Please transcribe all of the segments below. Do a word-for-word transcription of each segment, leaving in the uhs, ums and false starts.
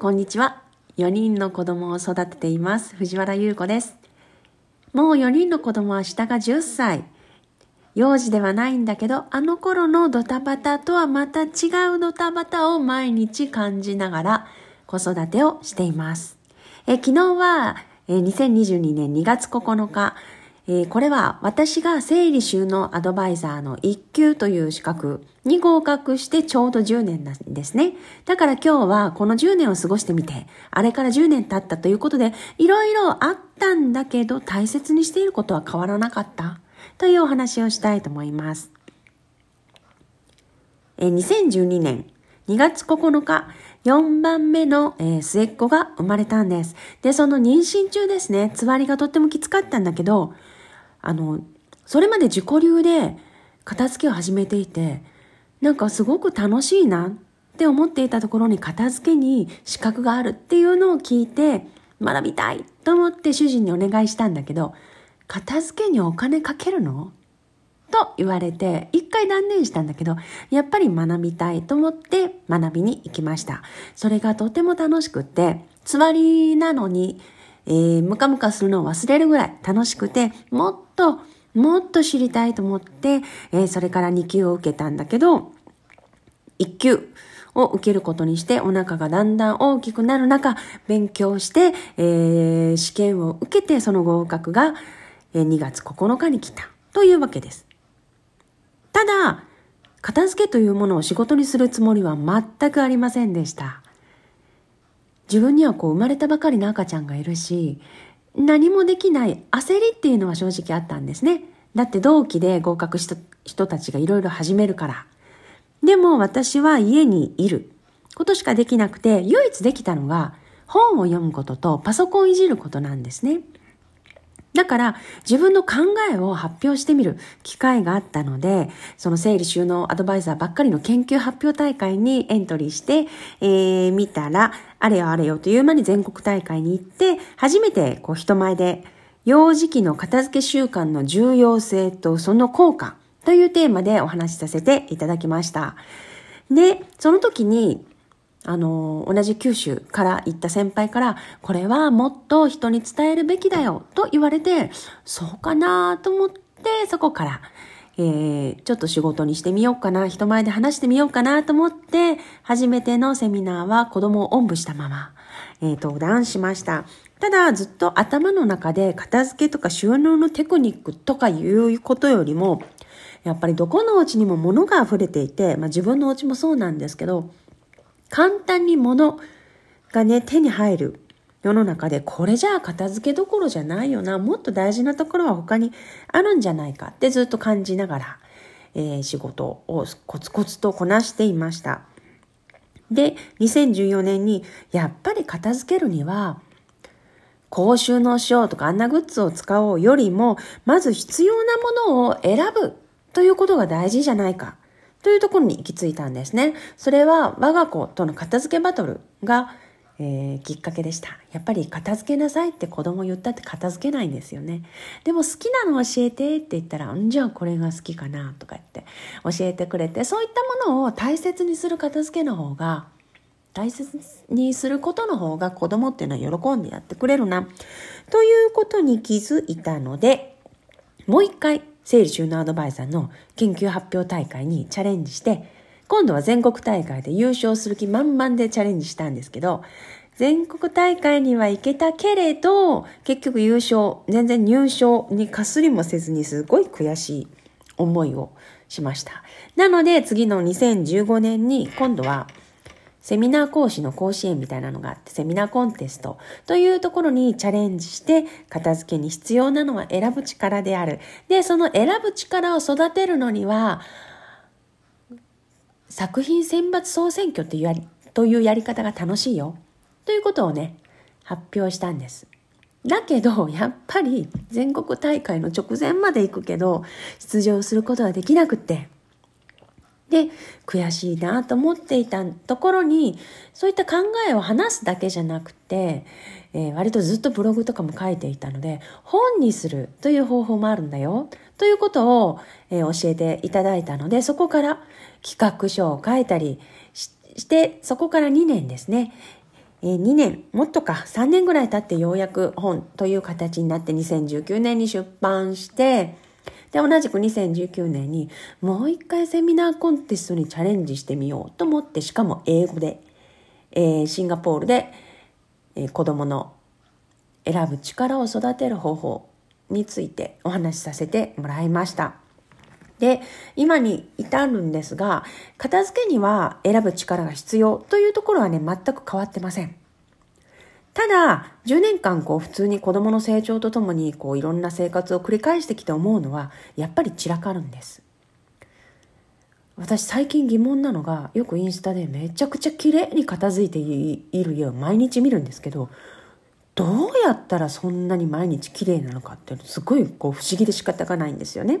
こんにちは。よにんの子供を育てています藤原優子です。もうよにんの子供は下がじゅっさい。幼児ではないんだけど、あの頃のドタバタとはまた違うドタバタを毎日感じながら子育てをしています。え昨日はえにせんにじゅうにねんにがつここのか、えこれは私が整理収納アドバイザーのいっきゅうという資格に合格してちょうどじゅうねんなんですね。だから今日はこのじゅうねんを過ごしてみて、あれからじゅうねん経ったということで、いろいろあったんだけど大切にしていることは変わらなかったというお話をしたいと思います。えにせんじゅうにねんにがつここのか、よんばんめの、えー、末っ子が生まれたんです。で、その妊娠中ですね、つわりがとってもきつかったんだけど、あの、それまで自己流で片付けを始めていて、なんかすごく楽しいなって思っていたところに片付けに資格があるっていうのを聞いて、学びたいと思って主人にお願いしたんだけど、片付けにお金かけるの？と言われて、一回断念したんだけど、やっぱり学びたいと思って学びに行きました。それがとても楽しくって、つわりなのに、えー、ムカムカするのを忘れるぐらい楽しくて、もっともっと知りたいと思って、えー、それからにきゅうを受けたんだけど、いっきゅうを受けることにしてお腹がだんだん大きくなる中、勉強して、えー、試験を受けて、その合格がにがつここのかに来たというわけです。ただ、片付けというものを仕事にするつもりは全くありませんでした。自分にはこう生まれたばかりの赤ちゃんがいるし、何もできない焦りっていうのは正直あったんですね。だって同期で合格した人たちがいろいろ始めるから。でも私は家にいることしかできなくて、唯一できたのが本を読むこととパソコンいじることなんですね。だから自分の考えを発表してみる機会があったので、その整理収納アドバイザーばっかりの研究発表大会にエントリーして、えー、見たら、あれよあれよという間に全国大会に行って、初めてこう人前で幼児期の片付け習慣の重要性とその効果というテーマでお話しさせていただきました。で、その時に、あの同じ九州から行った先輩から、これはもっと人に伝えるべきだよと言われて、そうかなと思って、そこから、えー、ちょっと仕事にしてみようかな、人前で話してみようかなと思って、初めてのセミナーは子供をおんぶしたまま、えー、登壇しました。ただずっと頭の中で片付けとか収納のテクニックとかいうことよりも、やっぱりどこのお家にも物が溢れていて、まあ、自分のお家もそうなんですけど、簡単に物がね、手に入る世の中で、これじゃあ片付けどころじゃないよな、もっと大事なところは他にあるんじゃないかってずっと感じながら、えー、仕事をコツコツとこなしていました。で、にせんじゅうよねんにやっぱり片付けるには、こう収納しようとかあんなグッズを使おうよりも、まず必要なものを選ぶということが大事じゃないか。というところに行き着いたんですね。それは我が子との片付けバトルが、えー、きっかけでした。やっぱり片付けなさいって子供言ったって片付けないんですよね。でも好きなの教えてって言ったら、んじゃあこれが好きかなとか言って教えてくれて、そういったものを大切にする片付けの方が、大切にすることの方が子供っていうのは喜んでやってくれるなということに気づいたので、もう一回整理収納アドバイザーの研究発表大会にチャレンジして、今度は全国大会で優勝する気満々でチャレンジしたんですけど、全国大会には行けたけれど、結局優勝、全然入賞にかすりもせずに、すごい悔しい思いをしました。なので次のにせんじゅうごねんに今度は、セミナー講師の甲子園みたいなのがあって、セミナーコンテストというところにチャレンジして、片付けに必要なのは選ぶ力である。で、その選ぶ力を育てるのには、作品選抜総選挙というやり、というやり方が楽しいよということをね、発表したんです。だけどやっぱり全国大会の直前まで行くけど、出場することはできなくって、で、悔しいなと思っていたところに、そういった考えを話すだけじゃなくて、えー、割とずっとブログとかも書いていたので、本にするという方法もあるんだよということを、えー、教えていただいたので、そこから企画書を書いたり し, してそこからにねんですね、にねん、もっとかさんねんぐらい経ってようやく本という形になってにせんじゅうきゅうねんに出版して、で同じくにせんじゅうきゅうねんにもう一回セミナーコンテストにチャレンジしてみようと思って、しかも英語で、えー、シンガポールで、えー、子どもの選ぶ力を育てる方法についてお話しさせてもらいました。で、今に至るんですが、片付けには選ぶ力が必要というところはね、全く変わってません。ただ、じゅうねんかんこう普通に子供の成長とともにこういろんな生活を繰り返してきて思うのは、やっぱり散らかるんです。私最近疑問なのが、よくインスタでめちゃくちゃ綺麗に片付いている家を毎日見るんですけど、どうやったらそんなに毎日綺麗なのかってすごいこう不思議で仕方がないんですよね。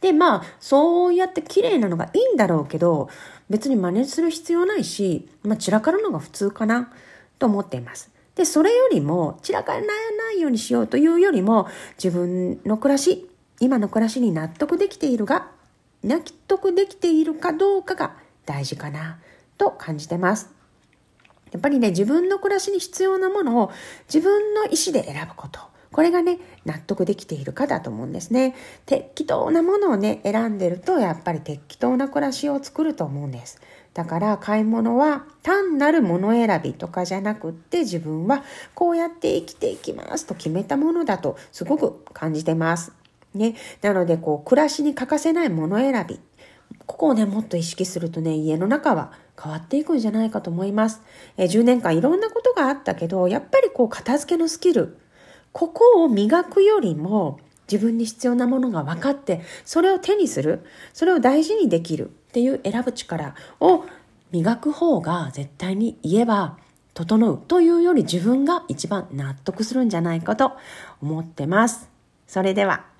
で、まあそうやって綺麗なのがいいんだろうけど、別に真似する必要ないし、まあ、散らかるのが普通かなと思っています。で、それよりも散らからないようにしようというよりも、自分の暮らし、今の暮らしに納得できているが、納得できているかどうかが大事かなと感じてます。やっぱりね、自分の暮らしに必要なものを自分の意思で選ぶこと。これがね、納得できているかだと思うんですね。適当なものをね、選んでると、やっぱり適当な暮らしを作ると思うんです。だから買い物は単なる物選びとかじゃなくって、自分はこうやって生きていきますと決めたものだとすごく感じてます。ね、なのでこう暮らしに欠かせない物選び。ここをね、もっと意識するとね、家の中は変わっていくんじゃないかと思います。えー、じゅうねんかんいろんなことがあったけど、やっぱりこう片付けのスキル、ここを磨くよりも自分に必要なものが分かって、それを手にする、それを大事にできるっていう選ぶ力を磨く方が絶対に言えば整うというより、自分が一番納得するんじゃないかと思ってます。それでは。